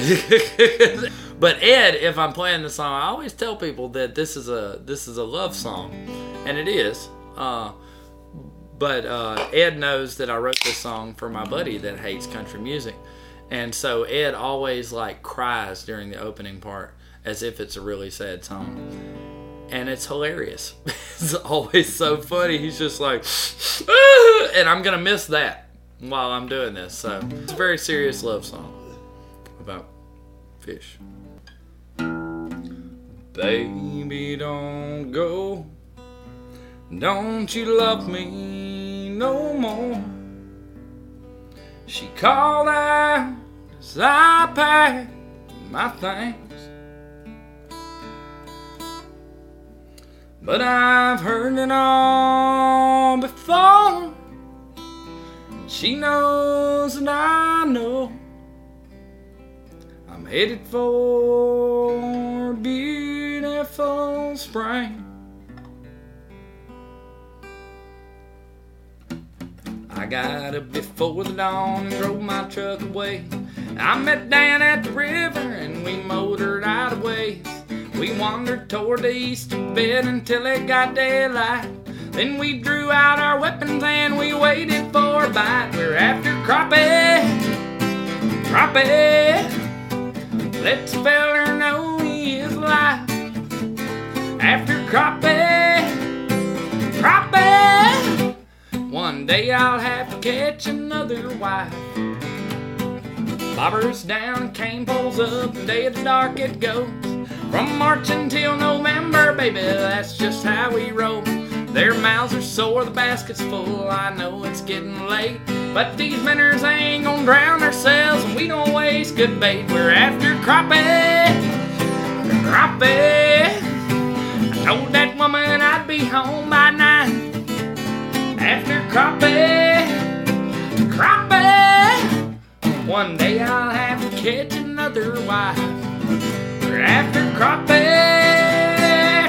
But Ed, if I'm playing the song, I always tell people that this is a this is a love song, and it is. Uh, but uh, Ed knows that I wrote this song for my buddy that hates country music, and so Ed always like cries during the opening part as if it's a really sad song. And it's hilarious. It's always so funny. He's just like, ah! And I'm gonna miss that while I'm doing this. So it's a very serious love song about fish. Baby, don't go. Don't you love me no more? She called out as I packed my things. But I've heard it all before. She knows and I know I'm headed for a beautiful spring. I got up before the dawn and drove my truck away. I met Dan at the river and we motored out of ways. We wandered toward the east of bed until it got daylight. Then we drew out our weapons and we waited for a bite. We're after crappie, crappie. Let the feller know he is alive. After crappie, crappie. One day I'll have to catch another wife. Bobbers down, cane poles up, the day of the dark it goes. From March until November, baby, that's just how we roll. Their mouths are sore, the basket's full, I know it's getting late. But these miners ain't gonna drown ourselves, and we don't waste good bait. We're after crappie, crappie. I told that woman I'd be home by nine. After crappie, crappie. One day I'll have to catch another wife. After crappie,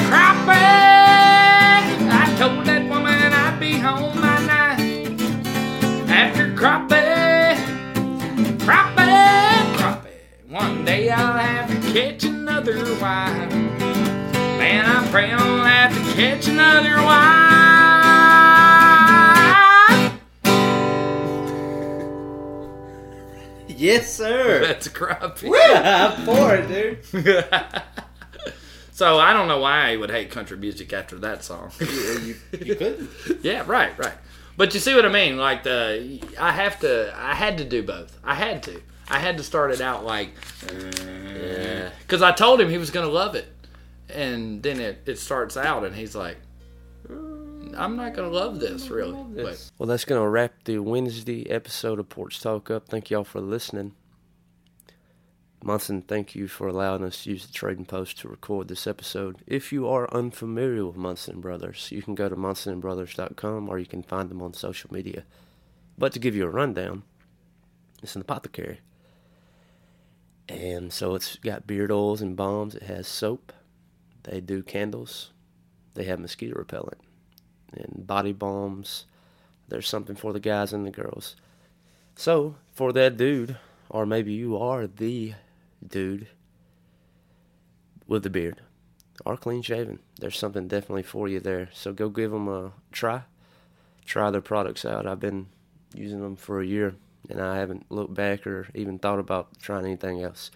crappie. I told that woman I'd be home by night. After crappie, crappie, crappie. One day I'll have to catch another wife. Man, I pray I'll have to catch another wife. Yes, sir. That's crappie. I'm for it, dude. So I don't know why I would hate country music after that song. you, you, you couldn't. Yeah, right, right. But you see what I mean? Like the, I have to, I had to do both. I had to. I had to start it out like, because uh, I told him he was gonna love it, and then it, it starts out, and he's like, I'm not going to love this, really. Love this. Well, that's going to wrap the Wednesday episode of Porch Talk up. Thank y'all for listening. Monson, thank you for allowing us to use the Trading Post to record this episode. If you are unfamiliar with Monson Brothers, you can go to monson brothers dot com or you can find them on social media. But to give you a rundown, it's an apothecary. And so it's got beard oils and balms. It has soap. They do candles. They have mosquito repellent and body bombs. There's something for the guys and the girls. So, for that dude, or maybe you are the dude with the beard, or clean shaven, there's something definitely for you there. So go give them a try. Try their products out. I've been using them for a year, and I haven't looked back or even thought about trying anything else.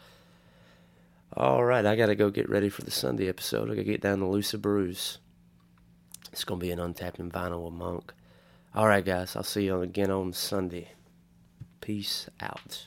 All right, I got to go get ready for the Sunday episode. I got to get down to Lucy Brews. It's going to be an Untapped and Vinyl with Monk. All right, guys, I'll see you again on Sunday. Peace out.